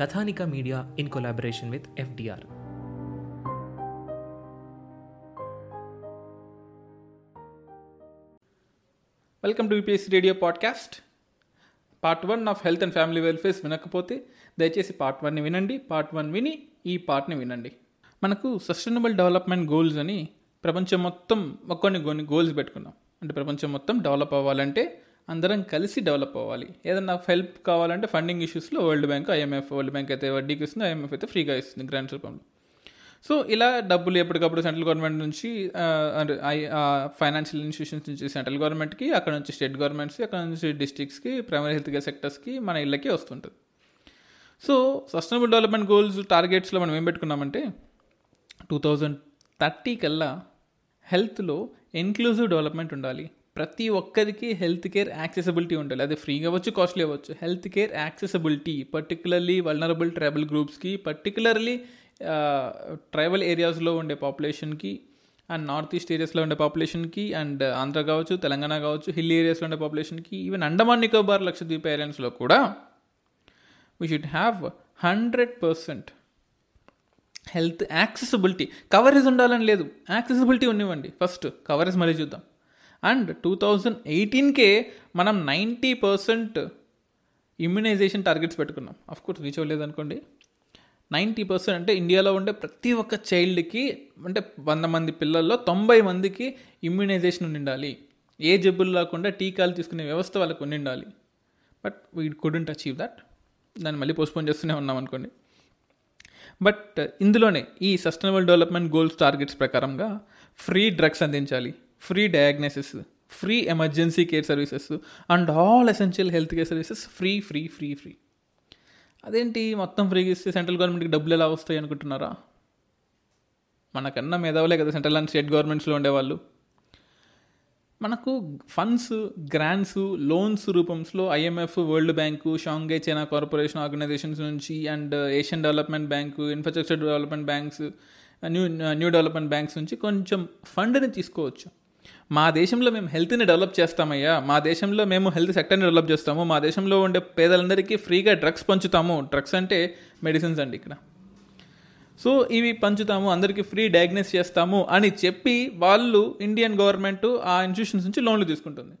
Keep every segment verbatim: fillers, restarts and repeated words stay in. Kathanika media in collaboration with FDR. Welcome to UPSC radio podcast. Part one of health and family welfares వినకపోతే దయచేసి part వన్ని వినండి. Part one విని ఈ పార్ట్ని వినండి. మనకు సస్టైనబుల్ డెవలప్మెంట్ గోల్స్ అని ప్రపంచం మొత్తం కొన్ని కొన్ని గోల్స్ పెట్టుకున్నాం. అంటే ప్రపంచం మొత్తం డెవలప్ అవ్వాలంటే అందరం కలిసి డెవలప్ అవ్వాలి. ఏదన్నా హెల్ప్ కావాలంటే ఫండింగ్ ఇష్యూస్లో world bank, IMF, world bank అయితే వడ్డీకి ఇస్తుంది, ఐఎంఎఫ్ అయితే ఫ్రీగా ఇస్తుంది గ్రాంట్స్ రూపంలో. సో ఇలా డబ్బులు ఎప్పటికప్పుడు సెంట్రల్ గవర్నమెంట్ నుంచి, అంటే ఫైనాన్షియల్ ఇన్స్టిట్యూషన్స్ నుంచి సెంట్రల్ గవర్నమెంట్కి, అక్కడ నుంచి స్టేట్ గవర్నమెంట్స్కి, అక్కడ నుంచి డిస్ట్రిక్ట్స్కి, ప్రైమరీ హెల్త్ కేర్ సెక్టర్స్కి, మన ఇళ్ళకి వస్తుంటుంది. సో సస్టైనబుల్ డెవలప్మెంట్ గోల్స్ టార్గెట్స్లో మనం ఏం పెట్టుకున్నామంటే టూ థౌజండ్ థర్టీ కల్లా హెల్త్లో ఇన్క్లూజివ్ డెవలప్మెంట్ ఉండాలి. ప్రతి ఒక్కరికి హెల్త్ కేర్ యాక్సెసిబిలిటీ ఉండాలి. అది ఫ్రీగా అవ్వచ్చు, కాస్ట్లీ అవ్వచ్చు. Health care accessibility particularly vulnerable tribal గ్రూప్స్కి, పర్టికులర్లీ ట్రైబల్ ఏరియాస్లో ఉండే పాపులేషన్కి, అండ్ నార్త్ ఈస్ట్ ఏరియాస్లో ఉండే పాపులేషన్కి, అండ్ ఆంధ్ర కావచ్చు, తెలంగాణ కావచ్చు, హిల్ ఏరియాస్లో ఉండే పాపులేషన్కి, ఈవెన్ అండమాన్ నికోబార్ లక్షద్వీప ఏరియాస్లో కూడా we should have hundred percent health accessibility. Coverage ఉండాలని లేదు, యాక్సెసిబిలిటీ ఉన్నివ్వండి ఫస్ట్, కవరేజ్ మళ్ళీ చూద్దాం. అండ్ టూ థౌజండ్ ఎయిటీన్కే మనం నైంటీ పర్సెంట్ ఇమ్యునైజేషన్ టార్గెట్స్ పెట్టుకున్నాం. అఫ్కోర్స్ రీచ్ అవ్వలేదు అనుకోండి. నైంటీ పర్సెంట్ అంటే ఇండియాలో ఉండే ప్రతి ఒక్క చైల్డ్కి, అంటే వంద మంది పిల్లల్లో తొంభై మందికి ఇమ్యునైజేషన్ ఉండిండాలి. ఏ జబ్బులు లేకుండా టీకాలు తీసుకునే వ్యవస్థ వాళ్ళకు ఉండిండాలి. But we couldn't achieve that. దాన్ని మళ్ళీ పోస్ట్పోన్ చేస్తూనే ఉన్నాం అనుకోండి. బట్ ఇందులోనే ఈ సస్టైనబుల్ డెవలప్మెంట్ గోల్స్ టార్గెట్స్ ప్రకారంగా ఫ్రీ డ్రగ్స్ అందించాలి, free diagnosis, free emergency care services and all essential health care services free free free free అదేంటి మొత్తం ఫ్రీగా ఇస్తే సెంట్రల్ గవర్నమెంట్కి డబ్బులు ఎలా వస్తాయి అనుకుంటున్నారా? మనకన్నా మేధావులే కదా సెంట్రల్ అండ్ స్టేట్ గవర్నమెంట్స్లో ఉండేవాళ్ళు. మనకు ఫండ్స్, గ్రాంట్స్, లోన్స్ రూపంలో IMF, world bank, Shanghai China corporation organizations నుంచి, and Asian development bank, infrastructure development banks, new new development banks నుంచి కొంచెం ఫండ్ని తీసుకోవచ్చు. మా దేశంలో మేము హెల్త్ని డెవలప్ చేస్తామయ్యా, మా దేశంలో మేము హెల్త్ సెక్టర్ని డెవలప్ చేస్తాము, మా దేశంలో ఉండే పేదలందరికీ ఫ్రీగా డ్రగ్స్ పంచుతాము. డ్రగ్స్ అంటే మెడిసిన్స్ అండి ఇక్కడ. సో ఇవి పంచుతాము, అందరికీ ఫ్రీ డయాగ్నోస్ చేస్తాము అని చెప్పి వాళ్ళు, ఇండియన్ గవర్నమెంట్ ఆ ఇన్స్టిట్యూషన్స్ నుంచి లోన్లు తీసుకుంటుంది.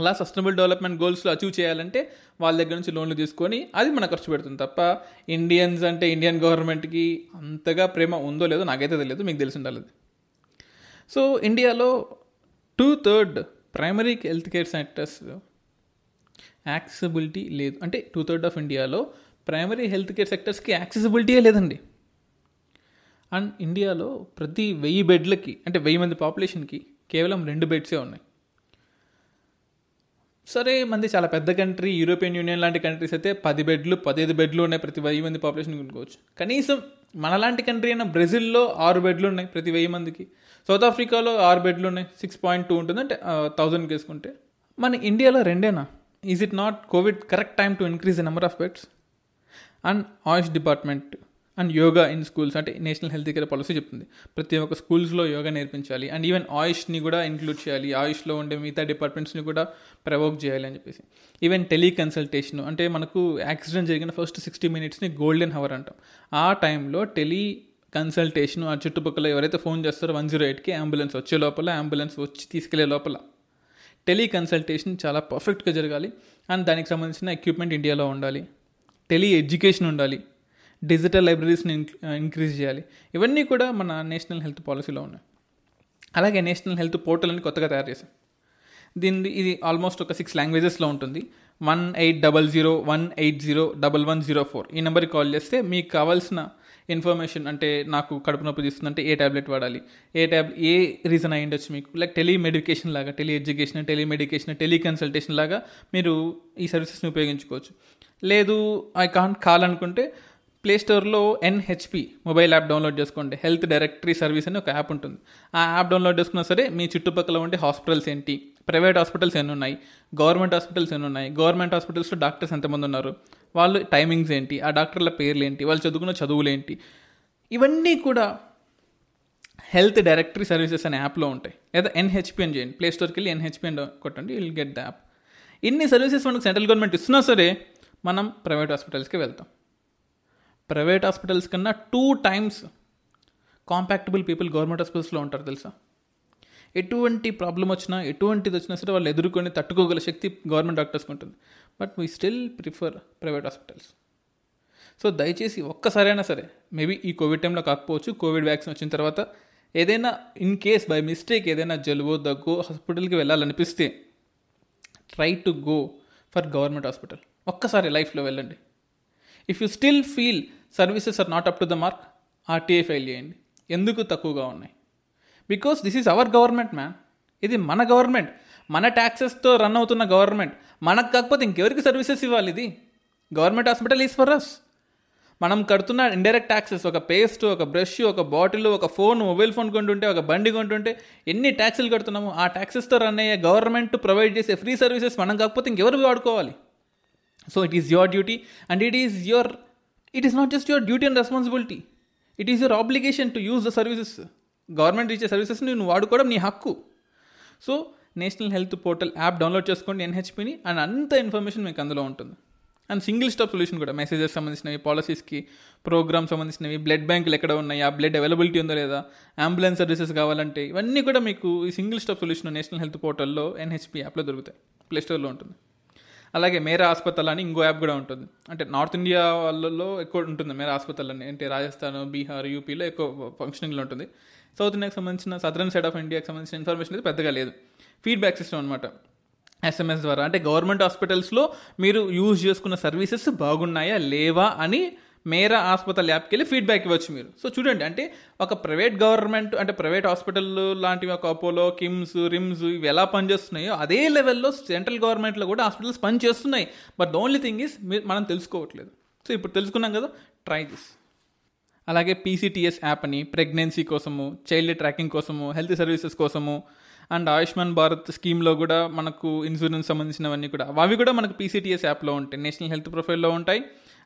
అలా సస్టైనబుల్ డెవలప్మెంట్ గోల్స్లో అచీవ్ చేయాలంటే వాళ్ళ దగ్గర నుంచి లోన్లు తీసుకొని అది మన ఖర్చు పెడుతుంది తప్ప, ఇండియన్స్ అంటే ఇండియన్ గవర్నమెంట్కి అంతగా ప్రేమ ఉందో లేదో నాకైతే తెలియదు, మీకు తెలిసి ఉండాలి. సో ఇండియాలో two third primary health care sectors accessibility లేదు. అంటే టూ థర్డ్ ఆఫ్ ఇండియాలో ప్రైమరీ హెల్త్ కేర్ సెక్టర్స్కి యాక్సెసిబిలిటీయే లేదండి. అండ్ ఇండియాలో ప్రతి వెయ్యి బెడ్లకి, అంటే వెయ్యి మంది పాపులేషన్కి కేవలం రెండు బెడ్సే ఉన్నాయి. సరే, మంది చాలా పెద్ద కంట్రీ, యూరోపియన్ యూనియన్ లాంటి కంట్రీస్ అయితే పది బెడ్లు, పదిహేను బెడ్లు ఉన్నాయి ప్రతి వెయ్యి మంది పాపులేషన్ కొనుక్కోవచ్చు. కనీసం మనలాంటి కంట్రీ అయినా బ్రెజిల్లో ఆరు బెడ్లు ఉన్నాయి ప్రతి వెయ్యి మందికి, సౌత్ ఆఫ్రికాలో ఆరు బెడ్లు ఉన్నాయి, సిక్స్ పాయింట్ టూ ఉంటుంది, అంటే థౌజండ్కి వేసుకుంటే. మన ఇండియాలో రెండేనా? Is it not Covid correct time to increase the number of beds? And Ayush department and yoga in schools, అంటే నేషనల్ హెల్త్ కేర్ పాలసీ చెప్తుంది ప్రతి ఒక్క స్కూల్స్లో యోగా నేర్పించాలి, అండ్ ఈవెన్ ఆయుష్ని కూడా ఇంక్లూడ్ చేయాలి, ఆయుష్లో ఉండే మిగతా డిపార్ట్మెంట్స్ని కూడా ప్రవోక్ చేయాలి అని చెప్పేసి. ఈవెన్ టెలికన్సల్టేషన్, అంటే మనకు యాక్సిడెంట్ జరిగిన ఫస్ట్ సిక్స్టీ మినిట్స్ని గోల్డెన్ హవర్ అంటాం. ఆ టైంలో టెలి కన్సల్టేషన్, ఆ చుట్టుపక్కల ఎవరైతే ఫోన్ చేస్తారో వన్ జీరో ఎయిట్కి అంబులెన్స్ వచ్చే లోపల, అంబులెన్స్ వచ్చి తీసుకెళ్లే లోపల టెలికన్సల్టేషన్ చాలా పర్ఫెక్ట్గా జరగాలి. అండ్ దానికి సంబంధించిన ఎక్విప్మెంట్ ఇండియాలో ఉండాలి. టెలి ఎడ్యుకేషన్ ఉండాలి. డిజిటల్ లైబ్రరీస్ని ఇంక్రీజ్ చేయాలి. ఇవన్నీ కూడా మన నేషనల్ హెల్త్ పాలసీలో ఉన్నాయి. అలాగే నేషనల్ హెల్త్ పోర్టల్ అని కొత్తగా తయారు చేశాం. దీన్ని ఇది ఆల్మోస్ట్ ఒక సిక్స్ లాంగ్వేజెస్లో ఉంటుంది. One eight double zero one eight zero double one zero four ఈ నెంబర్కి కాల్ చేస్తే మీకు కావాల్సిన ఇన్ఫర్మేషన్, అంటే నాకు కడుపు నొప్పి తీస్తుందంటే ఏ ట్యాబ్లెట్ వాడాలి, ఏ ట్యాబ్ ఏ రీజన్ అయ్యి ఉండొచ్చు మీకు, లైక్ టెలిమెడికేషన్ లాగా, టెలి ఎడ్యుకేషన్, టెలిమెడికేషన్, టెలికన్సల్టేషన్ లాగా మీరు ఈ సర్వీసెస్ని ఉపయోగించుకోవచ్చు. లేదు ఐ కాంట్ కాల్ అనుకుంటే ప్లేస్టోర్లో ఎన్హెచ్పి మొబైల్ యాప్ డౌన్లోడ్ చేసుకోండి. హెల్త్ డైరెక్టరీ సర్వీస్ అని ఒక యాప్ ఉంటుంది. ఆ యాప్ డౌన్లోడ్ చేసుకున్నా సరే మీ చుట్టుపక్కల ఉండే హాస్పిటల్స్ ఏంటి, ప్రైవేట్ హాస్పిటల్స్ ఎన్ని ఉన్నాయి, గవర్నమెంట్ హాస్పిటల్స్ ఎన్ని ఉన్నాయి, గవర్నమెంట్ హాస్పిటల్స్లో డాక్టర్స్ ఎంతమంది ఉన్నారు, వాళ్ళు టైమింగ్స్ ఏంటి, ఆ డాక్టర్ల పేర్లు ఏంటి, వాళ్ళు చదువుకున్న చదువులు ఏంటి, ఇవన్నీ కూడా హెల్త్ డైరెక్టరీ సర్వీసెస్ అనే యాప్లో ఉంటాయి. లేదా ఎన్హెచ్పి అని చేయండి, ప్లేస్టోర్కి వెళ్ళి ఎన్హెచ్పి అని కొట్టండి, you will get the app. ఇన్ని సర్వీసెస్ మనకు సెంట్రల్ గవర్నమెంట్ ఇస్తున్నా సరే మనం ప్రైవేట్ హాస్పిటల్స్కి వెళ్తాం. ప్రైవేట్ హాస్పిటల్స్ కన్నా two times compatible people government హాస్పిటల్స్లో ఉంటారు తెలుసా. ఎటువంటి ప్రాబ్లం వచ్చినా, ఎటువంటిది వచ్చినా సరే వాళ్ళు ఎదుర్కొని తట్టుకోగల శక్తి గవర్నమెంట్ డాక్టర్స్కి ఉంటుంది. But we still prefer private hospitals. So దయచేసి ఒక్కసారైనా సరే, మేబీ ఈ కోవిడ్ టైంలో కాకపోవచ్చు, కోవిడ్ వ్యాక్సిన్ వచ్చిన తర్వాత ఏదైనా ఇన్ కేస్ బై మిస్టేక్ ఏదైనా జలుబో దగ్గో హాస్పిటల్కి వెళ్ళాలనిపిస్తే try to go for government hospital. ఒక్కసారి లైఫ్లో వెళ్ళండి. If you still feel services are not up to the mark, RTI file చేయండి. ఎందుకు తక్కువగా ఉన్నాయి? Because this is our government man. ఇది మన గవర్నమెంట్, మన ట్యాక్సెస్తో రన్ అవుతున్న గవర్నమెంట్. మనకు కాకపోతే ఇంకెవరికి సర్వీసెస్ ఇవ్వాలి? ఇది government hospital is for us. మనం కడుతున్న ఇండైరెక్ట్ ట్యాక్సెస్, ఒక పేస్ట్, ఒక బ్రష్, ఒక బాటిల్, ఒక ఫోన్, మొబైల్ ఫోన్ కొంటుంటే, ఒక బండి కొంటుంటే ఎన్ని ట్యాక్సీలు కడుతున్నాము, ఆ ట్యాక్సెస్తో రన్ అయ్యే గవర్నమెంట్ ప్రొవైడ్ చేసే ఫ్రీ సర్వీసెస్ మనం కాకపోతే ఇంకెవరు వాడుకోవాలి? So it is your duty and it is your it is not just your duty and responsibility, it is your obligation to use the services. Government ఇచ్చే సర్వీసెస్ని నువ్వు వాడుకోవడం నీ హక్కు. So national health portal app download చేసుకోండి, ఎన్హెచ్పిని, and అంత information మీకు అందులో ఉంటుంది. అండ్ సింగిల్ స్టాప్ సొల్యూషన్ కూడా, మెసేజెస్ సంబంధించినవి, పాలసీస్కి, ప్రోగ్రామ్స్ సంబంధించినవి, బ్లడ్ బ్యాంకులు ఎక్కడ ఉన్నాయి, ఆ బ్లడ్ అవైలబిలిటీ ఉందో లేదా, అంబులెన్స్ సర్వీసెస్ కావాలంటే, ఇవన్నీ కూడా మీకు ఈ single stop solution national health పోర్టల్లో ఎన్హెచ్పి యాప్లో దొరుకుతాయి, ప్లేస్టోర్లో ఉంటుంది. అలాగే మేరా హాస్పిటల్ అని ఇంకో యాప్ కూడా ఉంటుంది. అంటే నార్త్ ఇండియా వాళ్ళలో ఎక్కువ ఉంటుంది మేరా హాస్పిటల్ అని, అంటే రాజస్థాన్, బీహార్, యూపీలో ఎక్కువ ఫంక్షనింగ్లో ఉంటుంది. సౌత్ ఇండియాకి సంబంధించిన, సదరన్ సైడ్ ఆఫ్ ఇండియాకి సంబంధించిన ఇన్ఫర్మేషన్ అయితే పెద్దగా లేదు. ఫీడ్బ్యాక్ సిస్టమ్ అనమాట, ఎస్ఎంఎస్ ద్వారా. అంటే గవర్నమెంట్ హాస్పిటల్స్లో మీరు యూజ్ చేసుకున్న సర్వీసెస్ బాగున్నాయా లేవా అని మేరా హాస్పిటల్ యాప్కి వెళ్ళి ఫీడ్బ్యాక్ ఇవ్వచ్చు మీరు. సో చూడండి, అంటే ఒక ప్రైవేట్ గవర్నమెంట్ అంటే ప్రైవేట్ హాస్పిటల్ లాంటివి, ఒక అపోలో, కిమ్స్, రిమ్స్, ఇవి ఎలా పనిచేస్తున్నాయో అదే లెవెల్లో సెంట్రల్ గవర్నమెంట్లో కూడా హాస్పిటల్స్ పనిచేస్తున్నాయి. But the only thing is మనం తెలుసుకోవట్లేదు. సో ఇప్పుడు తెలుసుకున్నాం కదా, ట్రై దిస్. అలాగే పీసీటీఎస్ యాప్ అని ప్రెగ్నెన్సీ కోసము, చైల్డ్ ట్రాకింగ్ కోసము, హెల్త్ సర్వీసెస్ కోసము, అండ్ ఆయుష్మాన్ భారత్ స్కీమ్లో కూడా మనకు ఇన్సూరెన్స్ సంబంధించినవన్నీ కూడా, అవి కూడా మనకు పీసీటీఎస్ యాప్లో ఉంటాయి, నేషనల్ హెల్త్ ప్రొఫైల్లో ఉంటాయి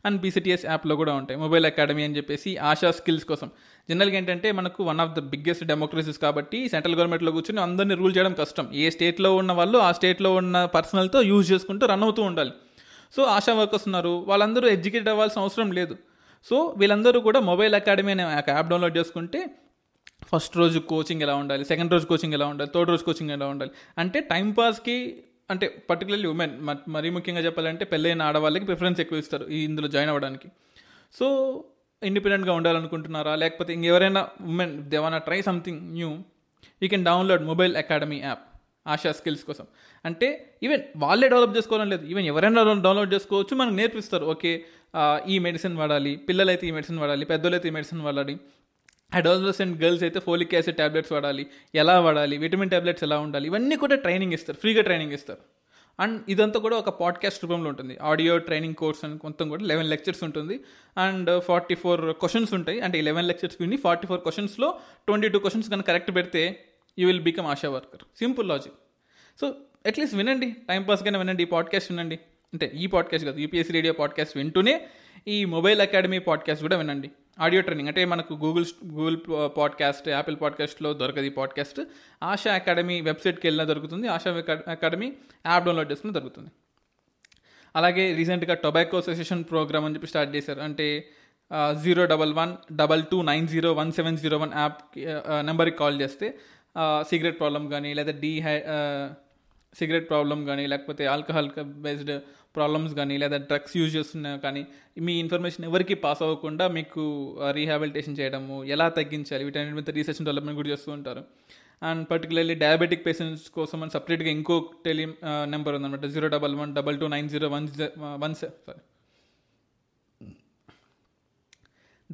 అండ్ పీసీటీఎస్ యాప్లో కూడా ఉంటాయి. మొబైల్ అకాడమీ అని చెప్పేసి ఆశా స్కిల్స్ కోసం. జనరల్గా ఏంటంటే మనకు one of the biggest democracies కాబట్టి సెంట్రల్ గవర్నమెంట్లో కూర్చొని అందరినీ రూల్ చేయడం కష్టం. ఏ స్టేట్లో ఉన్న వాళ్ళు ఆ స్టేట్లో ఉన్న పర్సనల్తో యూజ్ చేసుకుంటూ రన్ అవుతూ ఉండాలి. సో ఆశా వర్కర్స్ ఉన్నారు, వాళ్ళందరూ ఎడ్యుకేట్ అవ్వాల్సిన అవసరం లేదు. సో వీళ్ళందరూ కూడా మొబైల్ అకాడమీ అనే యాప్ డౌన్లోడ్ చేసుకుంటే ఫస్ట్ రోజు కోచింగ్ ఎలా ఉండాలి, సెకండ్ రోజు కోచింగ్ ఎలా ఉండాలి, థర్డ్ రోజు కోచింగ్ ఎలా ఉండాలి, అంటే టైంపాస్కి, అంటే పర్టికులర్లీ ఉమెన్, మరీ ముఖ్యంగా చెప్పాలంటే పెళ్ళైన ఆడవాళ్ళకి ప్రిఫరెన్స్ ఎక్కువ ఇస్తారు ఇందులో జాయిన్ అవ్వడానికి. సో ఇండిపెండెంట్గా ఉండాలనుకుంటున్నారా, లేకపోతే ఇంకెవరైనా women they want to try something new, you can download mobile academy app ASHA skills కోసం. అంటే ఈవెన్ వాళ్ళే డెవలప్ చేసుకోవాలని లేదు, ఈవెన్ ఎవరైనా డౌన్లోడ్ చేసుకోవచ్చు. మనకు నేర్పిస్తారు, ఓకే ఈ మెడిసిన్ వాడాలి, పిల్లలైతే ఈ మెడిసిన్ వాడాలి, పెద్దోళ్ళైతే ఈ మెడిసిన్ వాడాలి, అడోలసెంట్ గర్ల్స్ అయితే ఫోలిక్ యాసిడ్ ట్యాబ్లెట్స్ వాడాలి, ఎలా వాడాలి, విటమిన్ ట్యాబ్లెట్స్ ఎలా ఉండాలి, ఇవన్నీ కూడా ట్రైనింగ్ ఇస్తారు, ఫ్రీగా ట్రైనింగ్ ఇస్తారు. అండ్ ఇదంతా కూడా ఒక పాడ్కాస్ట్ రూపంలో ఉంటుంది, ఆడియో ట్రైనింగ్ కోర్స్ అని మొత్తం కూడా లెవెన్ లెక్చర్స్ ఉంటుంది అండ్ ఫార్టీ ఫోర్ క్వశ్చన్స్ ఉంటాయి. అంటే లెవెన్ లెక్చర్స్ విని ఫార్టీ ఫోర్ క్వశ్చన్స్లో ట్వంటీ టూ క్వశ్చన్స్ కనుక కరెక్ట్ పెడితే you will become ASHA worker. Simple logic. So at least వినండి, టైంపాస్గానే వినండి, ఈ పాడ్కాస్ట్ వినండి. అంటే ఈ పాడ్కాస్ట్ కాదు, యూపీఎస్సీ రేడియో పాడ్కాస్ట్ వింటూనే ఈ మొబైల్ అకాడమీ పాడ్కాస్ట్ కూడా వినండి. ఆడియో ట్రైనింగ్ అంటే మనకు గూగుల్ గూగుల్ పాడ్కాస్ట్, యాపిల్ పాడ్కాస్ట్లో దొరకదు ఈ పాడ్కాస్ట్. ఆశా అకాడమీ వెబ్సైట్కి వెళ్ళినా దొరుకుతుంది, ఆశా అకాడమీ యాప్ డౌన్లోడ్ చేసుకుని దొరుకుతుంది. అలాగే రీసెంట్గా టొబాకో అసోసియేషన్ ప్రోగ్రామ్ అని చెప్పి స్టార్ట్ చేశారు. అంటే zero double one double two nine zero one seven zero one app నెంబర్కి కాల్ చేస్తే సిగరెట్ ప్రాబ్లం కానీ, లేదా డీహై సిగరెట్ ప్రాబ్లం కానీ, లేకపోతే ఆల్కహాల్ బేస్డ్ ప్రాబ్లమ్స్ కానీ లేదా డ్రగ్స్ యూజ్ చేస్తున్నా కానీ మీ ఇన్ఫర్మేషన్ ఎవరికి పాస్ అవ్వకుండా మీకు రీహాబిలిటేషన్ చేయడము, ఎలా తగ్గించాలి, వీటన్నిటి మీద రీసెర్చ్ అండ్ డెవలప్మెంట్ కూడా చేస్తూ ఉంటారు. అండ్ పర్టికులర్లీ డయాబెటిక్ పేషెంట్స్ కోసం అని సపరేట్గా ఇంకో టెలి నెంబర్ ఉందన్నమాట, zero double one double two nine zero one one sorry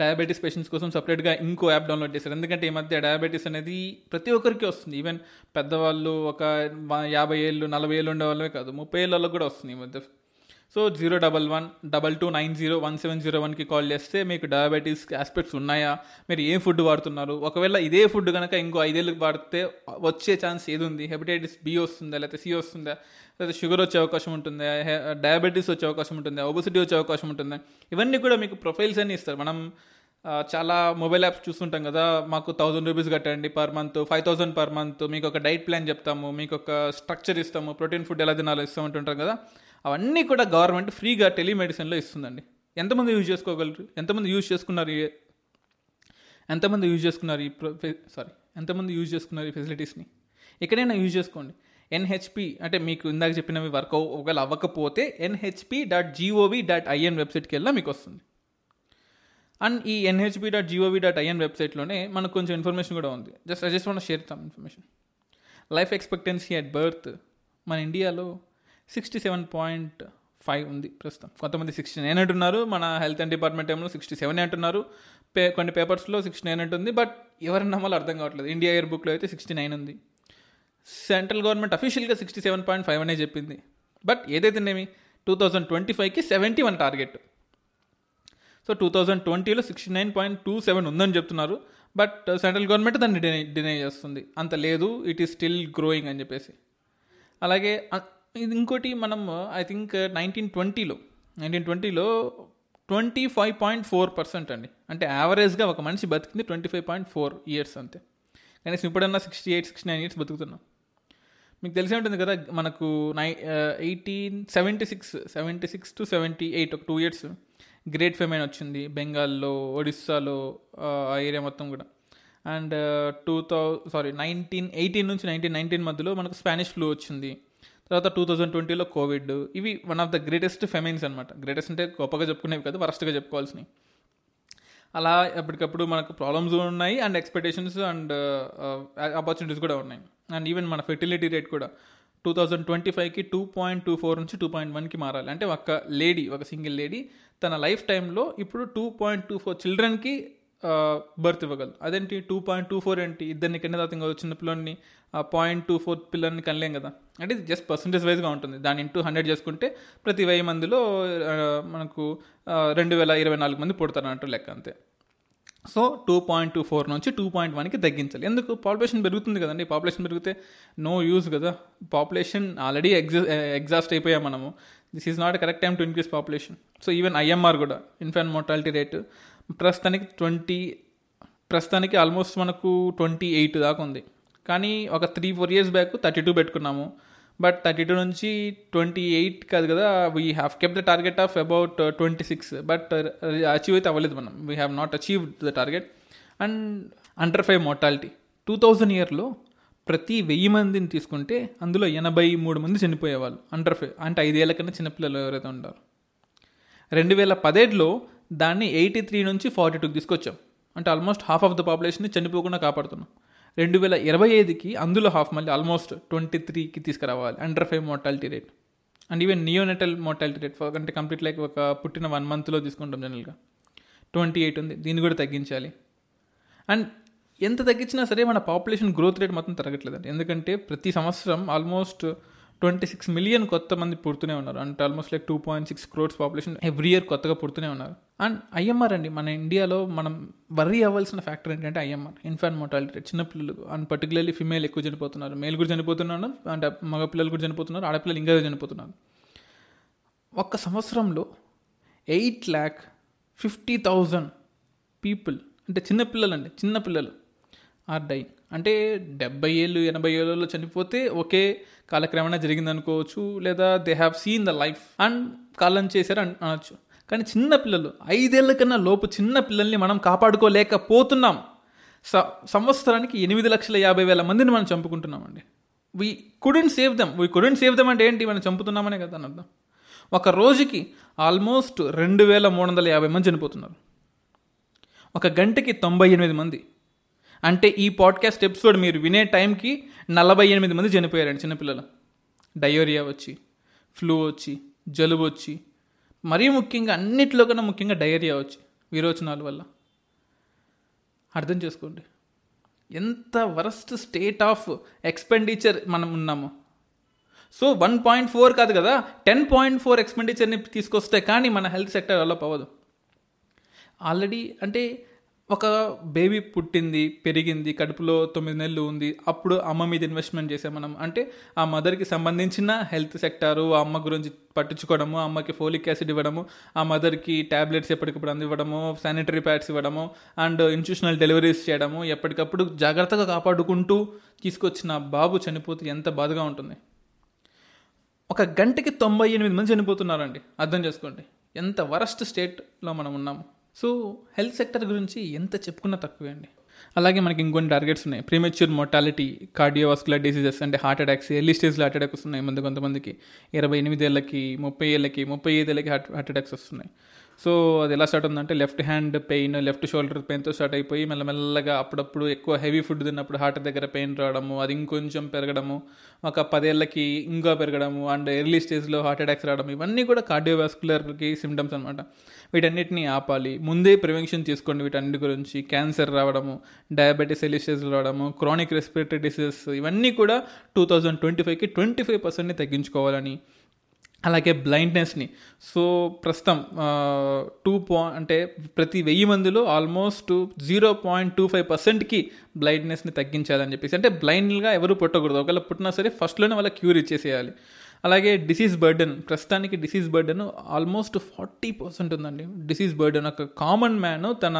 diabetes patients కోసం సపరేట్గా ఇంకో యాప్ డౌన్లోడ్ చేశారు. ఎందుకంటే ఈ మధ్య డయాబెటీస్ అనేది ప్రతి ఒక్కరికి వస్తుంది, ఈవెన్ పెద్దవాళ్ళు ఒక యాభై ఏళ్ళు నలభై ఏళ్ళు ఉండే వాళ్ళే కాదు, ముప్పై ఏళ్ళ వాళ్ళకి కూడా వస్తుంది ఈ మధ్య. So zero double one double two nine zero one seven zero వన్కి కాల్ చేస్తే మీకు డయాబెటీస్ ఆస్పెక్ట్స్ ఉన్నాయా, మీరు ఏ ఫుడ్ వాడుతున్నారు, ఒకవేళ ఇదే ఫుడ్ కనుక ఇంకో ఐదేళ్ళకి వాడితే వచ్చే ఛాన్స్ ఏది ఉంది, హెపటైటిస్ బి వస్తుందా లేకపోతే సి వస్తుందా, లేకపోతే షుగర్ వచ్చే అవకాశం ఉంటుందా, డయాబెటీస్ వచ్చే అవకాశం ఉంటుందా, ఒబెసిటీ వచ్చే అవకాశం ఉంటుందా, ఇవన్నీ కూడా మీకు ప్రొఫైల్స్ అన్నీ ఇస్తారు. మనం చాలా మొబైల్ యాప్స్ చూస్తుంటాం కదా, మాకు థౌజండ్ రూపీస్ కట్టండి per month, five thousand per month, మీకు ఒక డైట్ ప్లాన్ చెప్తాము, మీకు ఒక స్ట్రక్చర్ ఇస్తాము, ప్రోటీన్ ఫుడ్ ఎలా తినాలో ఇస్తామంటుంటాం కదా, అవన్నీ కూడా గవర్నమెంట్ ఫ్రీగా టెలిమెడిసిన్లో ఇస్తుందండి. ఎంతమంది యూజ్ చేసుకోగలరు, ఎంతమంది యూజ్ చేసుకున్నారు ఎంతమంది యూజ్ చేసుకున్నారు ఈ సారీ ఎంతమంది యూజ్ చేసుకున్నారు ఈ ఫెసిలిటీస్ని. ఎక్కడైనా యూజ్ చేసుకోండి. ఎన్హెచ్పి అంటే మీకు ఇందాక చెప్పినవి వర్క్ ఒకవేళ అవ్వకపోతే NHP dot GOV dot IN వెబ్సైట్కి వెళ్ళినా మీకు వస్తుంది. అండ్ ఈ NHP dot GOV dot IN వెబ్సైట్లోనే మనకు కొంచెం ఇన్ఫర్మేషన్ కూడా ఉంది. Just I just want to share some information. Life expectancy at birth మన ఇండియాలో సిక్స్టీ సెవెన్ పాయింట్ ఫైవ్ ఉంది ప్రస్తుతం. కొంతమంది సిక్స్టీ నైన్ అంటున్నారు, మన హెల్త్ అండ్ డిపార్ట్మెంట్ టైంలో సిక్స్టీ సెవెన్ అంటున్నారు, పే కొన్ని పేపర్స్లో సిక్స్టీ నైన్ అంటుంది, బట్ ఎవరి నమ్మాలో అర్థం కావట్లేదు. ఇండియా ఇయర్ బుక్లో అయితే సిక్స్టీ నైన్ ఉంది, సెంట్రల్ గవర్నమెంట్ అఫీషియల్గా సిక్స్టీ సెవెన్ పాయింట్ ఫైవ్ అనే చెప్పింది, బట్ ఏదైతేనేమి టూ థౌజండ్ ట్వంటీ ఫైవ్కి seventy one target. So two thousand ట్వంటీలో sixty nine point two seven ఉందని చెప్తున్నారు, బట్ సెంట్రల్ గవర్నమెంట్ దాన్ని డినై డినై చేస్తుంది, అంత లేదు, ఇట్ ఈస్ స్టిల్ గ్రోయింగ్ అని చెప్పేసి. అలాగే ఇది ఇంకోటి, మనం ఐ థింక్ నైన్టీన్ ట్వంటీలో నైన్టీన్ ట్వంటీలో twenty five point four percent అండి, అంటే యావరేజ్గా ఒక మనిషి బతికింది twenty five point four years అంతే. కానీ ఇప్పుడన్నా sixty eight sixty nine years బతుకుతున్నాం. మీకు తెలిసే ఉంటుంది కదా, మనకు నై eighteen seventy six seventy six to seventy eight ఒక టూ ఇయర్స్ గ్రేట్ ఫెమైన్ వచ్చింది బెంగాల్లో, ఒడిస్సాలో, ఆ ఏరియా మొత్తం కూడా. అండ్ టూ థౌ సారీ నైన్టీన్ ఎయిటీన్ నుంచి నైన్టీన్ నైన్టీన్ మధ్యలో మనకు స్పానిష్ ఫ్లూ వచ్చింది, తర్వాత టూ థౌజండ్ ట్వంటీలో కోవిడ్. ఇవి one of the greatest famines అనమాట. గ్రేటెస్ట్ అంటే గొప్పగా చెప్పుకునేవి కదా, వరస్ట్గా చెప్పుకోవాల్సినవి. అలా ఎప్పటికప్పుడు మనకు ప్రాబ్లమ్స్ ఉన్నాయి, అండ్ ఎక్స్పెక్టేషన్స్ అండ్ ఆపర్చునిటీస్ కూడా ఉన్నాయి. అండ్ ఈవెన్ మన ఫెర్టిలిటీ రేట్ కూడా టూ థౌజండ్ ట్వంటీ ఫైవ్కి టూ పాయింట్ టూ ఫోర్ నుంచి టూ పాయింట్ వన్కి మారాలి. అంటే ఒక లేడీ, ఒక సింగిల్ లేడీ తన లైఫ్ టైంలో ఇప్పుడు టూ పాయింట్ టూ ఫోర్ చిల్డ్రన్కి బర్త్ ఇవ్వగలరు. అదేంటి టూ పాయింట్ టూ ఫోర్ ఏంటి, ఇద్దరిని కింద తర్వాత ఇంకా చిన్న పిల్లల్ని పాయింట్ టూ ఫోర్ పిల్లల్ని కనలేం కదా. అంటే ఇది జస్ట్ పర్సంటేజ్ వైజ్గా ఉంటుంది, దాని ఇంటూ హండ్రెడ్ చేసుకుంటే ప్రతి వెయ్యి మందిలో మనకు రెండు వేల ఇరవై నాలుగు మంది పుడతారు అన్నట్టు లెక్క అంతే. So two point two four నుంచి టూ పాయింట్ వన్కి తగ్గించాలి. ఎందుకు, పాపులేషన్ పెరుగుతుంది కదండి, పాపులేషన్ పెరిగితే నో యూజ్ కదా, పాపులేషన్ ఆల్రెడీ ఎగ్జా ఎగ్జాస్ట్ అయిపోయాం మనము. This is not correct time to increase population. So even IMR కూడా, ఇన్ఫాంట్ మోర్టాలిటీ రేటు ప్రస్తుతానికి ట్వంటీ ప్రస్తుతానికి ఆల్మోస్ట్ మనకు ట్వంటీ ఎయిట్ దాకా ఉంది. కానీ ఒక three four years back thirty two పెట్టుకున్నాము, బట్ థర్టీ టూ నుంచి ట్వంటీ ఎయిట్ కాదు కదా, we have kept the target of about twenty six but achieve అయితే అవ్వలేదు మనం, we have not achieved the target. And under five mortality two thousand ఇయర్లో ప్రతి వెయ్యి మందిని తీసుకుంటే అందులో ఎనభై మూడు మంది చనిపోయేవాళ్ళు అండర్ ఫైవ్, అంటే ఐదేళ్ల కన్నా చిన్నపిల్లలు ఎవరైతే ఉంటారో. రెండు వేల పదేడులో దాన్ని ఎయిటీ త్రీ నుంచి ఫార్టీ టూకి తీసుకొచ్చాం, అంటే ఆల్మోస్ట్ హాఫ్ ఆఫ్ ద పాపులేషన్ని చనిపోకుండా కాపాడుతున్నాం. రెండు వేల ఇరవై ఐదుకి అందులో హాఫ్ మళ్ళీ ఆల్మోస్ట్ ట్వంటీ త్రీకి తీసుకురావాలి under five mortality rate. And even neonatal mortality rate for అంటే కంప్లీట్ లైక్ ఒక పుట్టిన వన్ మంత్లో తీసుకుంటాం జనరల్గా, ట్వంటీ ఎయిట్ ఉంది, దీన్ని కూడా తగ్గించాలి. అండ్ ఎంత తగ్గించినా సరే మన పాపులేషన్ గ్రోత్ రేట్ మొత్తం తరగట్లేదండి, ఎందుకంటే ప్రతి సంవత్సరం ఆల్మోస్ట్ ట్వంటీ సిక్స్ మిలియన్ కొత్త మంది పుడుతూనే ఉన్నారు, అంటే almost like two point six crores population every year కొత్తగా పుడుతూనే ఉన్నారు. అండ్ ఐఎంఆర్ అండి, మన ఇండియాలో మనం వర్రీ అవ్వాల్సిన ఫ్యాక్టర్ ఏంటంటే ఐఎంఆర్, ఇన్ఫాంట్ మోర్టాలిటీ రేట్, చిన్నపిల్లలు అండ్ పర్టికులర్లీ ఫిమేల్ ఎక్కువ చనిపోతున్నారు, మేల్ కూడా చనిపోతున్నారు, అంటే మగపిల్లలు కూడా చనిపోతున్నారు, ఆడపిల్లలు ఇంకా చనిపోతున్నారు. ఒక్క సంవత్సరంలో eight lakh fifty thousand people, అంటే చిన్నపిల్లలు అండి చిన్నపిల్లలు ఆర్ డై, అంటే డెబ్బై ఏళ్ళు ఎనభై ఏళ్ళలో చనిపోతే ఒకే కాలక్రమేణా జరిగిందనుకోవచ్చు, లేదా they have seen the life and కాలం చేశారు అని అనొచ్చు. కానీ చిన్నపిల్లలు, ఐదేళ్ల కన్నా లోపు చిన్న పిల్లల్ని మనం కాపాడుకోలేకపోతున్నాం. స సంవత్సరానికి ఎనిమిది లక్షల యాభై వేల మందిని మనం చంపుకుంటున్నామండి. We couldn't save them we couldn't save them అంటే ఏంటి, మనం చంపుతున్నామనే కదా అని అర్థం. ఒక రోజుకి ఆల్మోస్ట్ రెండు వేల మూడు వందల యాభై మంది చనిపోతున్నారు, ఒక గంటకి తొంభై ఎనిమిది మంది. అంటే ఈ పాడ్కాస్ట్ ఎపిసోడ్ మీరు వినే టైంకి నలభై ఎనిమిది మంది చనిపోయారండి చిన్నపిల్లలు, డయోరియా వచ్చి, ఫ్లూ వచ్చి, జలుబు వచ్చి, మరీ ముఖ్యంగా అన్నిట్లో కన్నా ముఖ్యంగా డయోరియా వచ్చి, విరోచనాల వల్ల. అర్థం చేసుకోండి ఎంత వరస్ట్ స్టేట్ ఆఫ్ ఎక్స్పెండిచర్ మనం ఉన్నాము. సో వన్ పాయింట్ ఫోర్ కాదు కదా, టెన్ పాయింట్ ఫోర్ ఎక్స్పెండిచర్ని తీసుకొస్తే కానీ మన హెల్త్ సెక్టర్ డెవలప్ అవ్వదు. ఆల్రెడీ అంటే ఒక బేబీ పుట్టింది, పెరిగింది, కడుపులో తొమ్మిది నెలలు ఉంది, అప్పుడు అమ్మ మీద ఇన్వెస్ట్మెంట్ చేసాం మనం. అంటే ఆ మదర్కి సంబంధించిన హెల్త్ సెక్టారు, ఆ అమ్మ గురించి పట్టించుకోవడము, అమ్మకి ఫోలిక్ యాసిడ్ ఇవ్వడము, ఆ మదర్కి ట్యాబ్లెట్స్ ఎప్పటికప్పుడు అందివ్వడము, శానిటరీ ప్యాడ్స్ ఇవ్వడము, అండ్ ఇన్స్టిట్యూషనల్ డెలివరీస్ చేయడము, ఎప్పటికప్పుడు జాగ్రత్తగా కాపాడుకుంటూ తీసుకొచ్చిన బాబు చనిపోతే ఎంత బాధగా ఉంటుంది. ఒక గంటకి తొంభై ఎనిమిది మంది చనిపోతున్నారండి. అర్థం చేసుకోండి ఎంత వరస్ట్ స్టేట్లో మనం ఉన్నాము. సో హెల్త్ సెక్టర్ గురించి ఎంత చెప్పుకున్నా తక్కువే అండి. అలాగే మనకి ఇంకొన్ని టార్గెట్స్ ఉన్నాయి. ప్రీమెచ్యూర్ మోర్టాలిటీ, కార్డియోవాస్కులర్ డిసీజెస్ అంటే హార్ట్ అటాక్స్, ఎర్లీ స్టేజ్లో హార్ట్ అటాక్స్ వస్తున్నాయి ముందు కొంతమందికి. ఇరవై ఎనిమిది ఏళ్ళకి, ముప్పై ఏళ్ళకి, ముప్పై ఐదు ఏళ్ళకి హార్ట్ హార్ట్ అటాక్స్ వస్తున్నాయి. సో అది ఎలా స్టార్ట్ ఉందంటే left hand pain, left shoulder పెయిన్తో స్టార్ట్ అయిపోయి మెల్లమెల్లగా అప్పుడప్పుడు ఎక్కువ హెవీ ఫుడ్ తిన్నప్పుడు హార్ట్ దగ్గర పెయిన్ రావడము, అది ఇంకొంచెం పెరగడము, ఒక పదేళ్ళకి ఇంకా పెరగడము, అండ్ ఎర్లీ స్టేజ్లో హార్ట్ అటాక్స్ రావడం, ఇవన్నీ కూడా కార్డియోవాస్కులర్కి సిమ్టమ్స్ అనమాట. వీటన్నిటిని ఆపాలి, ముందే ప్రివెన్షన్ చేసుకోండి వీటన్నిటి గురించి. క్యాన్సర్ రావడము, డయాబెటీస్ ఎర్లీ స్టేజ్లో రావడము, క్రానిక్ రెస్పిరేటరీ డిసీజెస్, ఇవన్నీ కూడా టూ థౌజండ్ ట్వంటీ ఫైవ్కి ట్వంటీ ఫైవ్ పర్సెంట్ని తగ్గించుకోవాలని. అలాగే బ్లైండ్నెస్ని, సో ప్రస్తుతం టూ పా అంటే ప్రతి వెయ్యి మందిలో almost zero point two five పర్సెంట్కి బ్లైండ్నెస్ని తగ్గించాలని చెప్పేసి, అంటే బ్లైండ్గా ఎవరు పుట్టకూడదు, ఒకవేళ పుట్టినా సరే ఫస్ట్లోనే వాళ్ళ క్యూర్ ఇచ్చేసేయాలి. అలాగే డిసీజ్ బర్డెన్, ప్రస్తుతానికి disease burden almost forty percent ఉందండి. డిసీజ్ బర్డెన్ ఒక కామన్ మ్యాన్ తన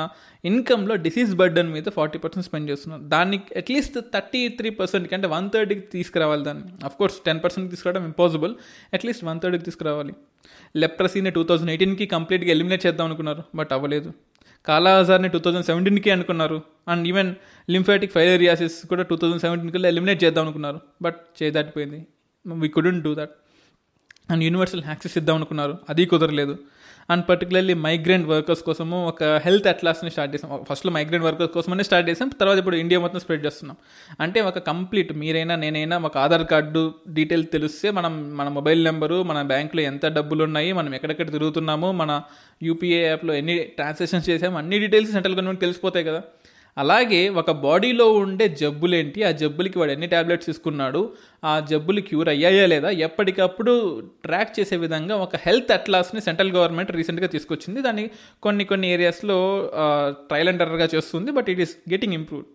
ఇన్కమ్లో డిసీజ్ బర్డెన్ మీద ఫార్టీ పర్సెంట్ స్పెండ్ చేస్తున్నారు. దానికి అట్లీస్ట్ థర్టీ త్రీ పర్సెంట్కి అంటే వన్ థర్డ్కి తీసుకురావాలి దాన్ని. అఫ్కోర్స్ టెన్ పర్సెంట్కి తీసుకురావడం ఇంపాసిబుల్, అట్లీస్ట్ వన్ థర్డ్కి తీసుకురావాలి. లెప్రసీని టూ థౌజండ్ ఎయిటీన్కి కంప్లీట్గా ఎలిమినేట్ చేద్దాం అనుకున్నారు, బట్ అవ్వలేదు. కాలాజార్ని టూ థౌజండ్ సెవెంటీన్కి అనుకున్నారు, అండ్ ఈవెన్ లింఫాటిక్ ఫైలేరియాసిస్ కూడా టూ థౌజండ్ సెవెంటీన్కి ఎలిమినేట్ చేద్దాం అనుకున్నారు, బట్ చేయదాటిపోయింది. We couldn't do that. And universal access ఇద్దాం అనుకున్నారు, అది కుదరలేదు. అండ్ పర్టికులర్లీ మైగ్రెంట్ వర్కర్స్ కోసము ఒక హెల్త్ అట్లాస్ని స్టార్ట్ చేసాం. ఫస్ట్లో మైగ్రెంట్ వర్కర్స్ కోసమనే స్టార్ట్ చేసాం, తర్వాత ఇప్పుడు ఇండియా మొత్తం స్ప్రెడ్ చేస్తున్నాం. అంటే ఒక కంప్లీట్ మీరైనా నేనైనా ఒక ఆధార్ కార్డు డీటెయిల్ తెలిస్తే, మనం మన మొబైల్ నెంబరు, మన బ్యాంకులో ఎంత డబ్బులు ఉన్నాయి, మనం ఎక్కడెక్కడ తిరుగుతున్నాము, మన యూపీఐ యాప్లో ఎన్ని ట్రాన్సాక్షన్స్ చేసాము, అన్ని డీటెయిల్స్ సెంట్రల్ గవర్నమెంట్ తెలిసిపోతాయి కదా. అలాగే ఒక బాడీలో ఉండే జబ్బులేంటి, ఆ జబ్బులకి వాడు ఎన్ని ట్యాబ్లెట్స్ తీసుకున్నాడు, ఆ జబ్బులు క్యూర్ అయ్యాయా లేదా, ఎప్పటికప్పుడు ట్రాక్ చేసే విధంగా ఒక హెల్త్ అట్లాస్ని సెంట్రల్ గవర్నమెంట్ రీసెంట్గా తీసుకొచ్చింది. దాన్ని కొన్ని కొన్ని ఏరియాస్లో ట్రయల్ అండ్ ఎర్రర్గా చేస్తుంది, but it is getting improved.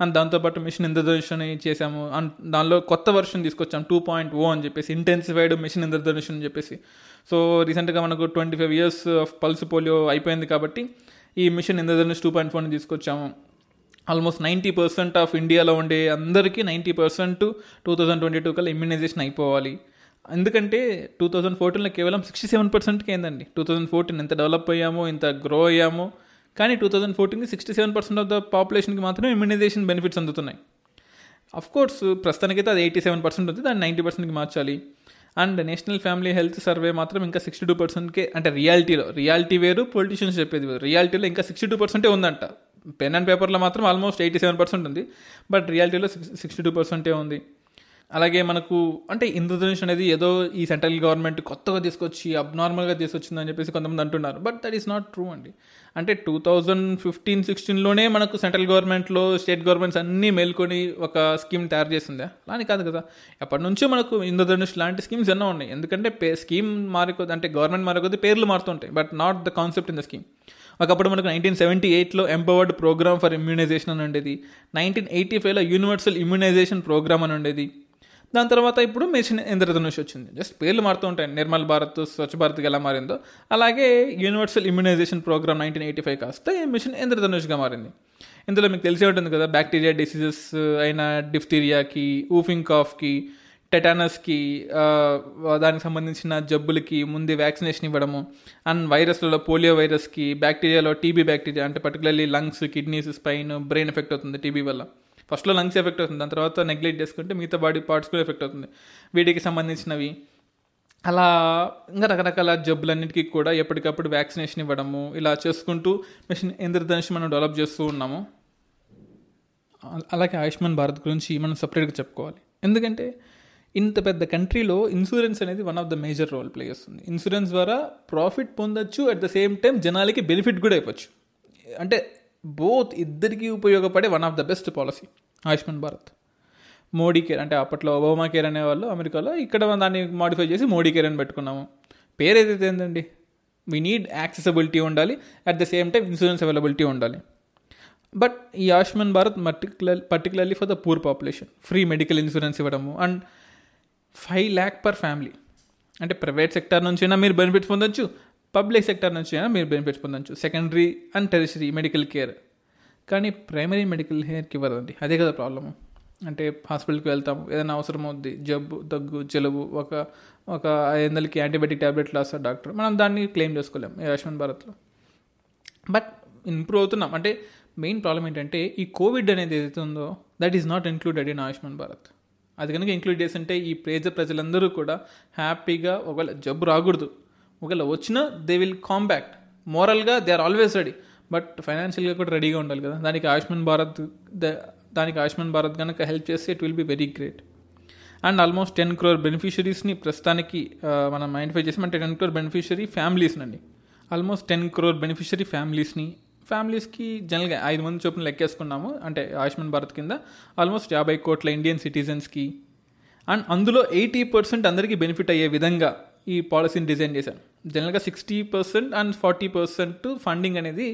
And దాంతోపాటు మిషన్ ఇంద్రధనుష్ అని చేసాము, అండ్ దానిలో కొత్త వర్షన్ తీసుకొచ్చాం టూ పాయింట్ ఓ అని చెప్పేసి, ఇంటెన్సిఫైడ్ మిషన్ ఇంద్రధనుష్ అని చెప్పేసి. సో రీసెంట్గా మనకు twenty five years of pulse polio అయిపోయింది కాబట్టి ఈ మిషన్ ఇంద్రధనుష్ టూ పాయింట్ ఫోర్ని తీసుకొచ్చాము. ఆల్మోస్ట్ నైంటీ పర్సెంట్ ఆఫ్ ఇండియాలో ఉండే అందరికీ ninety percent two thousand twenty two కల్లా ఇమ్యునైజేషన్ అయిపోవాలి. ఎందుకంటే టూ థౌజండ్ ఫోర్టీన్లో కేవలం సిక్స్టీ సెవెన్ పర్సెంట్కి అయిందండి. టూ థౌజండ్ ఫోర్టీన్ ఎంత డెవలప్ అయ్యామో, ఇంత గ్రో అయ్యాము, కానీ టూ థౌజండ్ ఫోర్టీన్కి sixty seven percent of the పాపులేషన్కి మాత్రమే ఇమ్యునైజేషన్ బెనిఫిట్స్ అందుతున్నాయి. అఫ్కోర్స్ ప్రస్తుతానికైతే అది ఎయిటీ సెవెన్ పర్సెంట్ ఉంది, దాన్ని నైంటీ పర్సెంట్కి మార్చాలి. And national family health survey మాత్రం ఇంకా సిక్స్టీ టూ పర్సెంట్కే, అంటే రియాలిటీలో, రియాలిటీ వేరు పొలిటీషియన్స్ చెప్పేది వేరు, రియాలిటీలో ఇంకా సిక్స్టీ టూ పర్సెంటే ఉందంట. పెన్ అండ్ పేపర్లో మాత్రం ఆల్మోస్ట్ ఎయిటీ సెవెన్ పర్సెంట్ ఉంది, బట్ రియాలిటీలో సిక్స్టీ టూ పర్సెంటే ఉంది. అలాగే మనకు అంటే ఇంద్రధనుష్ అనేది ఏదో ఈ సెంట్రల్ గవర్నమెంట్ కొత్తగా తీసుకొచ్చి అబ్నార్మల్గా తీసుకొచ్చిందని చెప్పేసి కొంతమంది అంటున్నారు, but that is not true అండి. అంటే టూ థౌజండ్ ఫిఫ్టీన్ సిక్స్టీన్లోనే మనకు సెంట్రల్ గవర్నమెంట్లో స్టేట్ గవర్నమెంట్స్ అన్నీ మేల్కొని ఒక స్కీమ్ తయారు చేసిందా, అలానే కాదు కదా. ఎప్పటి నుంచో మనకు ఇంద్రధనుష్ లాంటి స్కీమ్స్ ఎన్నో ఉన్నాయి. ఎందుకంటే పే స్కీమ్ మారికొద్ది అంటే గవర్నమెంట్ మారికొద్ది పేర్లు మారుతుంటాయి, but not the concept in the scheme. ఒకప్పుడు మనకు నైన్టీన్ సెవెంటీ ఎయిట్లో ఎంపవర్డ్ ప్రోగ్రామ్ ఫర్ ఇమ్యూనైజేషన్ అని ఉండేది, నైన్టీన్ ఎయిటీ ఫైవ్లో యూనివర్సల్ ఇమ్యునైజేషన్ ప్రోగ్రామ్ అని ఉండేది, దాని తర్వాత ఇప్పుడు మిషన్ ఇంద్రధనుష్ వచ్చింది. జస్ట్ పేర్లు మారుతూ ఉంటాయి. నిర్మల్ భారత్, స్వచ్ఛ భారత్కి ఎలా మారిందో అలాగే universal immunisation programme nineteen eighty five కాస్తే మిషన్ ఇంద్రధనుష్గా మారింది. ఇందులో మీకు తెలిసే ఉంటుంది కదా, బ్యాక్టీరియా డిసీజెస్ అయిన డిఫ్టీరియాకి, ఊఫింగ్ కాఫ్కి, టెటానస్కి, దానికి సంబంధించిన జబ్బులకి ముందే వ్యాక్సినేషన్ ఇవ్వడము, అండ్ వైరస్లలో పోలియో వైరస్కి, బ్యాక్టీరియాలో టీబీ బ్యాక్టీరియా అంటే particularly lungs, kidneys, spine, brain effect అవుతుంది టీబీ వల్ల. ఫస్ట్లో లంగ్స్ ఎఫెక్ట్ అవుతుంది, దాని తర్వాత నెగ్లెక్ట్ చేసుకుంటే మిగతా బాడీ పార్ట్స్ కూడా ఎఫెక్ట్ అవుతుంది. వీటికి సంబంధించినవి అలా ఇంకా రకరకాల జబ్బులన్నిటికీ కూడా ఎప్పటికప్పుడు వ్యాక్సినేషన్ ఇవ్వడము, ఇలా చేసుకుంటూ మిషన్ ఇంద్రధనుష్ మనం డెవలప్ చేస్తూ ఉన్నాము. అలాగే ఆయుష్మాన్ భారత్ గురించి మనం సపరేట్గా చెప్పుకోవాలి. ఎందుకంటే ఇంత పెద్ద కంట్రీలో ఇన్సూరెన్స్ అనేది one of the major role play చేస్తుంది. ఇన్సూరెన్స్ ద్వారా ప్రాఫిట్ పొందొచ్చు, అట్ ద సేమ్ టైం జనాలకి బెనిఫిట్ కూడా అయిపోవచ్చు. అంటే బోత్ ఇద్దరికీ ఉపయోగపడే one of the best policy Ayushman Bharat. Modi care అంటే అప్పట్లో ఒబామా కేర్ అనేవాళ్ళు అమెరికాలో, ఇక్కడ దాన్ని మాడిఫై చేసి మోడీ కేర్ అని పెట్టుకున్నాము. పేరు ఏదైతే ఏంటండి, వీ నీడ్ యాక్సెసిబిలిటీ ఉండాలి, at the same time insurance availability ఉండాలి. బట్ ఈ Ayushman Bharat particular particularly for the poor population free medical insurance ఇవ్వడము, and five lakh per family. అంటే ప్రైవేట్ సెక్టర్ నుంచి అయినా మీరు బెనిఫిట్స్ పొందొచ్చు, పబ్లిక్ సెక్టర్ నుంచి అయినా మీరు బెనిఫిట్స్ పొందొచ్చు, secondary and tertiary medical care. కానీ ప్రైమరీ మెడికల్ కేర్కి ఇవ్వదండి, అదే కదా ప్రాబ్లము. అంటే హాస్పిటల్కి వెళ్తాము, ఏదైనా అవసరం అవుద్ది, జబ్బు, దగ్గు, జలుబు, ఒక ఒక ఐదొందలకి యాంటీబయాటిక్ ట్యాబ్లెట్లు రాస్తాడు డాక్టర్, మనం దాన్ని క్లెయిమ్ చేసుకోలేము ఆయుష్మాన్ భారత్లో. బట్ ఇంప్రూవ్ అవుతున్నాం. అంటే మెయిన్ ప్రాబ్లం ఏంటంటే ఈ కోవిడ్ అనేది ఏదైతే ఉందో that is not included in Ayushman Bharat. అది కనుక ఇంక్లూడ్ చేస్తుంటే ఈ పేద ప్రజలందరూ కూడా హ్యాపీగా, ఒకవేళ జబ్బు రాకూడదు, ఒకవేళ వచ్చినా దే విల్ కాంబ్యాక్ట్. మోరల్గా they are always ready, but ఫైనాన్షియల్గా కూడా రెడీగా ఉండాలి కదా. దానికి ఆయుష్మాన్ భారత్ దానికి ఆయుష్మాన్ భారత్ కనుక హెల్ప్ చేస్తే it will be very great. And almost ten crore బెనిఫిషరీస్ని ప్రస్తుతానికి మనం ఐడెంటిఫై చేసాం. అంటే టెన్ క్రోర్ బెనిఫిషరీ ఫ్యామిలీస్నండి, ఆల్మోస్ట్ టెన్ క్రోర్ బెనిఫిషరీ ఫ్యామిలీస్ని ఫ్యామిలీస్కి జనరల్గా ఐదు మంది చొప్పున లెక్కేసుకున్నాము. అంటే ఆయుష్మాన్ భారత్ కింద ఆల్మోస్ట్ యాభై కోట్ల ఇండియన్ సిటిజన్స్కి, అండ్ అందులో ఎయిటీ పర్సెంట్ అందరికీ బెనిఫిట్ అయ్యే విధంగా ఈ పాలసీని డిజైన్ చేశాను. జనరల్గా sixty percent and forty percent funding అనేది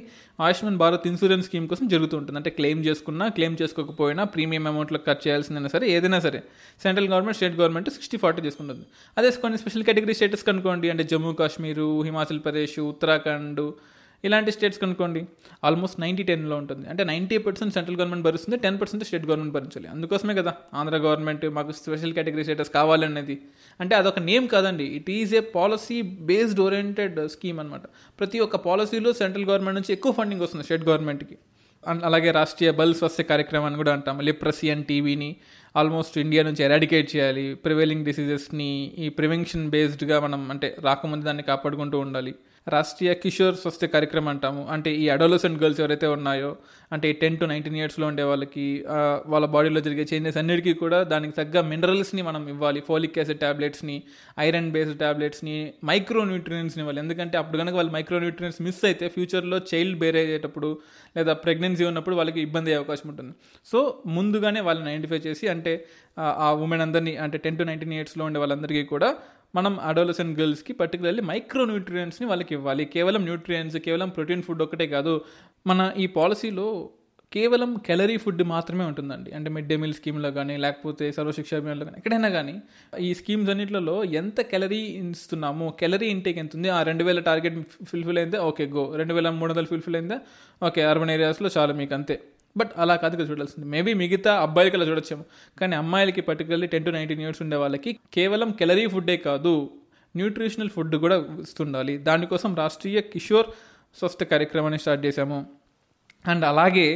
ఆయుష్మాన్ భారత్ ఇన్సూరెన్స్ స్కీమ్ కోసం జరుగుతూ ఉంటుంది. అంటే క్లెయిమ్ చేసుకున్నా, క్లెయిమ్ చేసుకోకపోయినా, ప్రీమియం అమౌంట్లో ఖర్చు చేయాల్సిందైనా సరే, ఏదైనా సరే central government, state government sixty forty చేసుకుంటుంది. అదే కొన్ని స్పెషల్ కేటగిరీ స్టేట్స్ కనుక్కోండి, అంటే జమ్మూ కాశ్మీరు, హిమాచల్ ప్రదేశ్, ఉత్తరాఖండ్, ఇలాంటి స్టేట్స్ కనుక్కోండి ఆల్మోస్ట్ నైంటీ టెన్లో ఉంటుంది. అంటే నైంటీ పర్సెంట్ సెంట్రల్ గవర్నమెంట్ భరిస్తుంది, టెన్ పర్సెంట్ స్టేట్ గవర్నమెంట్ భరించాలి. అందుకోసమే కదా ఆంధ్ర గవర్నమెంట్ మాకు స్పెషల్ కేటగిరీ స్టేటస్ కావాలనేది. అంటే అదొక నేమ్ కాదండి, it is a policy based oriented scheme అనమాట. ప్రతి ఒక్క పాలసీలో సెంట్రల్ గవర్నమెంట్ నుంచి ఎక్కువ ఫండింగ్ వస్తుంది స్టేట్ గవర్నమెంట్కి. అండ్ అలాగే రాష్ట్రీయ బల్ స్వస్థ కార్యక్రమాన్ని కూడా అంటాం. లిప్రసీ అండ్ టీవీని ఆల్మోస్ట్ ఇండియా నుంచి ఎరాడికేట్ చేయాలి. ప్రివైలింగ్ డిసీజెస్ని ఈ ప్రివెన్షన్ బేస్డ్గా మనం అంటే రాకముందు దాన్ని కాపాడుకుంటూ ఉండాలి. రాష్ట్రీయ కిషోర్ స్వస్థ కార్యక్రమం అంటాము. అంటే ఈ అడోలసెంట్ గర్ల్స్ ఎవరైతే ఉన్నాయో, అంటే టెన్ టు నైన్టీన్ ఇయర్స్లో ఉండే వాళ్ళకి వాళ్ళ బాడీలో జరిగే చేంజెస్ అన్నిటికీ కూడా దానికి తగ్గ మినరల్స్ని మనం ఇవ్వాలి. ఫోలిక్ యాసిడ్ ట్యాబ్లెట్స్ని, ఐరన్ బేస్డ్ ట్యాబ్లెట్స్ని, మైక్రోన్యూట్రియన్స్ని ఇవ్వాలి. ఎందుకంటే అప్పుడు కనుక వాళ్ళు మైక్రోన్యూట్రియన్స్ మిస్ అయితే ఫ్యూచర్లో చైల్డ్ బేర్ అయ్యేటప్పుడు లేదా ప్రెగ్నెన్సీ ఉన్నప్పుడు వాళ్ళకి ఇబ్బంది అయ్యే అవకాశం ఉంటుంది. సో ముందుగానే వాళ్ళని ఐడెంటిఫై చేసి, అంటే ఆ ఉమెన్ అందరినీ, అంటే టెన్ టు నైన్టీన్ ఇయర్స్లో ఉండే వాళ్ళందరికీ కూడా మనం అడోలసెంట్ గర్ల్స్కి పర్టికులర్లీ మైక్రో న్యూట్రియంట్స్ని వాళ్ళకి ఇవ్వాలి. కేవలం న్యూట్రియంట్స్, కేవలం ప్రోటీన్ ఫుడ్ ఒక్కటే కాదు. మన ఈ పాలసీలో కేవలం క్యాలరీ ఫుడ్ మాత్రమే ఉంటుందండి. అంటే మిడ్ డే మీల్ స్కీమ్లో కానీ, లేకపోతే సర్వశిక్ష అభియాన్లో కానీ, ఎక్కడైనా కానీ ఈ స్కీమ్స్ అన్నింటిలో ఎంత క్యాలరీ ఇస్తున్నాము, క్యాలరీ ఇంటేక్ ఎంత ఉంది, ఆ రెండు వేల టార్గెట్ ఫుల్ఫిల్ అయిందా, ఓకే గో, రెండు వేల మూడు వందలు ఫుల్ఫిల్ అయిందా, ఓకే అర్బన్ ఏరియాస్లో చాలా మీకు అంతే. బట్ అలా కాదు కదా చూడాల్సింది. మేబీ మిగతా అబ్బాయిలకి అలా చూడొచ్చాము, కానీ అమ్మాయిలకి particularly ten to nineteen years ఉండే వాళ్ళకి కేవలం క్యాలరీ ఫుడ్డే కాదు, న్యూట్రిషనల్ ఫుడ్ కూడా ఇస్తుండాలి. దానికోసం రాష్ట్రీయ కిషోర్ స్వస్థ కార్యక్రమాన్ని స్టార్ట్ చేశాము. అండ్ అలాగే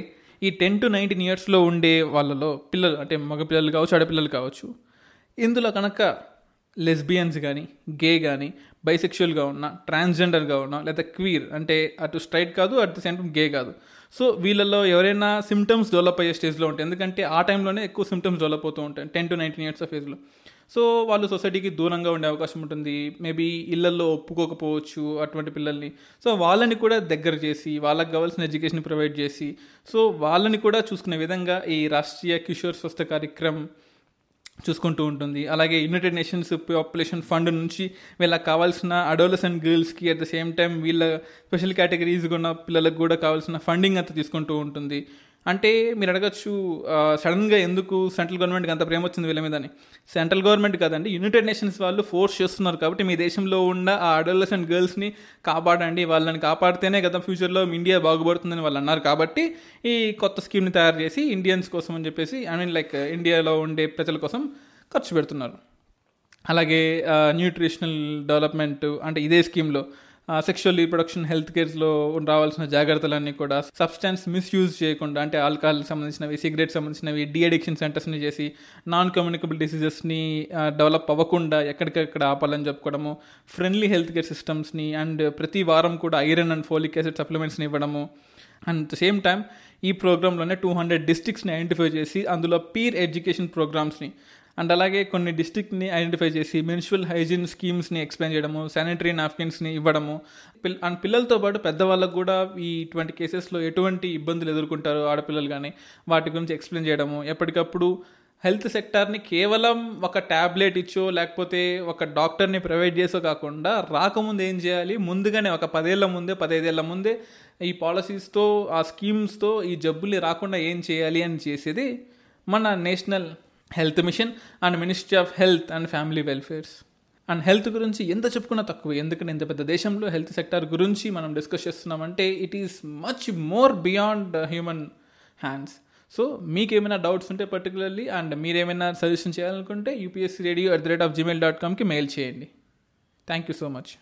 ఈ టెన్ టు నైన్టీన్ ఇయర్స్లో ఉండే వాళ్ళలో పిల్లలు, అంటే మగపిల్లలు కావచ్చు, ఆడపిల్లలు కావచ్చు, ఇందులో కనుక లెస్బియన్స్ కానీ, గే కానీ, బైసెక్షువల్గా ఉన్న, ట్రాన్స్జెండర్గా ఉన్న, లేదా క్వీర్, అంటే అటు స్ట్రైట్ కాదు, at the same time gay కాదు, సో వీళ్ళల్లో ఎవరైనా సిమ్టమ్స్ డెవలప్ అయ్యే స్టేజ్లో ఉంటాయి. ఎందుకంటే ఆ టైంలోనే ఎక్కువ సిమ్టమ్స్ డెవలప్ అవుతూ ఉంటాయి ten to nineteen years of ఏజ్లో. సో వాళ్ళు సొసైటీకి దూరంగా ఉండే అవకాశం ఉంటుంది, మేబీ ఇళ్లల్లో ఒప్పుకోకపోవచ్చు అటువంటి పిల్లల్ని. సో వాళ్ళని కూడా దగ్గర చేసి, వాళ్ళకి కావాల్సిన ఎడ్యుకేషన్ ప్రొవైడ్ చేసి, సో వాళ్ళని కూడా చూసుకునే విధంగా ఈ రాష్ట్రీయ కిషోర్ స్వస్థ కార్యక్రమం చూసుకుంటూ ఉంటుంది. అలాగే యునైటెడ్ నేషన్స్ పాపులేషన్ ఫండ్ నుంచి వీళ్ళకి కావాల్సిన అడోలసెంట్ గర్ల్స్కి, అట్ ద సేమ్ టైం వీళ్ళ స్పెషల్ కేటగిరీస్గా ఉన్న పిల్లలకు కూడా కావాల్సిన ఫండింగ్ అంతా తీసుకుంటూ ఉంటుంది. అంటే మీరు అడగచ్చు, సడన్గా ఎందుకు సెంట్రల్ గవర్నమెంట్కి అంత ప్రేమ వచ్చింది వీళ్ళ మీద అని. సెంట్రల్ గవర్నమెంట్ కాదండి, యునైటెడ్ నేషన్స్ వాళ్ళు ఫోర్స్ చేస్తున్నారు కాబట్టి, మీ దేశంలో ఉన్న ఆ అడోలసెంట్ గర్ల్స్ని కాపాడండి, వాళ్ళని కాపాడితేనే కదా ఫ్యూచర్లో ఇండియా బాగుపడుతుందని వాళ్ళు అన్నారు. కాబట్టి ఈ కొత్త స్కీమ్ని తయారు చేసి ఇండియన్స్ కోసం అని చెప్పేసి, ఐ మీన్ లైక్ ఇండియాలో ఉండే ప్రజల కోసం ఖర్చు పెడుతున్నారు. అలాగే న్యూట్రిషనల్ డెవలప్మెంట్, అంటే ఇదే స్కీమ్లో సెక్షువల్ రీప్రొడక్షన్ హెల్త్ కేర్స్లో రావాల్సిన జాగ్రత్తలన్నీ కూడా సబ్స్టాన్స్ మిస్యూజ్ చేయకుండా, అంటే ఆల్కహాల్ సంబంధించినవి, సిగరెట్ సంబంధించినవి డీఅడిక్షన్ సెంటర్స్ని చేసి నాన్ కమ్యూనికబుల్ డిసీజెస్ని డెవలప్ అవ్వకుండా ఎక్కడికక్కడ ఆపాలని చెప్పుకోవడము, ఫ్రెండ్లీ హెల్త్ కేర్ సిస్టమ్స్ని, అండ్ ప్రతి వారం కూడా ఐరన్ అండ్ ఫోలిక్ యాసిడ్ సప్లిమెంట్స్ని ఇవ్వడము. And at the same time ఈ ప్రోగ్రాంలోనే టూ హండ్రెడ్ డిస్ట్రిక్ట్స్ని ఐడెంటిఫై చేసి అందులో పీర్ ఎడ్యుకేషన్ ప్రోగ్రామ్స్ని, అండ్ అలాగే కొన్ని డిస్ట్రిక్ట్ని ఐడెంటిఫై చేసి మెన్స్ట్రువల్ హైజీన్ స్కీమ్స్ని ఎక్స్ప్లెయిన్ చేయడము, శానిటరీ నాప్కిన్స్ని ఇవ్వడము, పిల్ అండ్ పిల్లలతో పాటు పెద్దవాళ్ళకు కూడా ఈ ఇటువంటి కేసెస్లో ఎటువంటి ఇబ్బందులు ఎదుర్కొంటారు ఆడపిల్లలు కానీ వాటి గురించి ఎక్స్ప్లెయిన్ చేయడము, ఎప్పటికప్పుడు హెల్త్ సెక్టార్ని కేవలం ఒక ట్యాబ్లెట్ ఇచ్చో లేకపోతే ఒక డాక్టర్ని ప్రొవైడ్ చేసో కాకుండా రాకముందు ఏం చేయాలి, ముందుగానే ఒక పదేళ్ల ముందే పదైదేళ్ల ముందే ఈ పాలసీస్తో ఆ స్కీమ్స్తో ఈ జబ్బుల్ని రాకుండా ఏం చేయాలి అని చేసేది మన national health mission and ministry of health and family welfares. And health గురించి ఎంత చెప్పుకున్నా తక్కువ, ఎందుకంటే ఇంత పెద్ద దేశంలో హెల్త్ సెక్టార్ గురించి మనం డిస్కస్ చేస్తున్నామంటే it is much more beyond human hands. So మీకేమైనా డౌట్స్ ఉంటే పర్టికులర్లీ అండ్ మీరేమైనా సజెషన్ చేయాలనుకుంటే UPSC radio at the rate of Gmail dot కామ్కి మెయిల్ చేయండి. Thank you so much.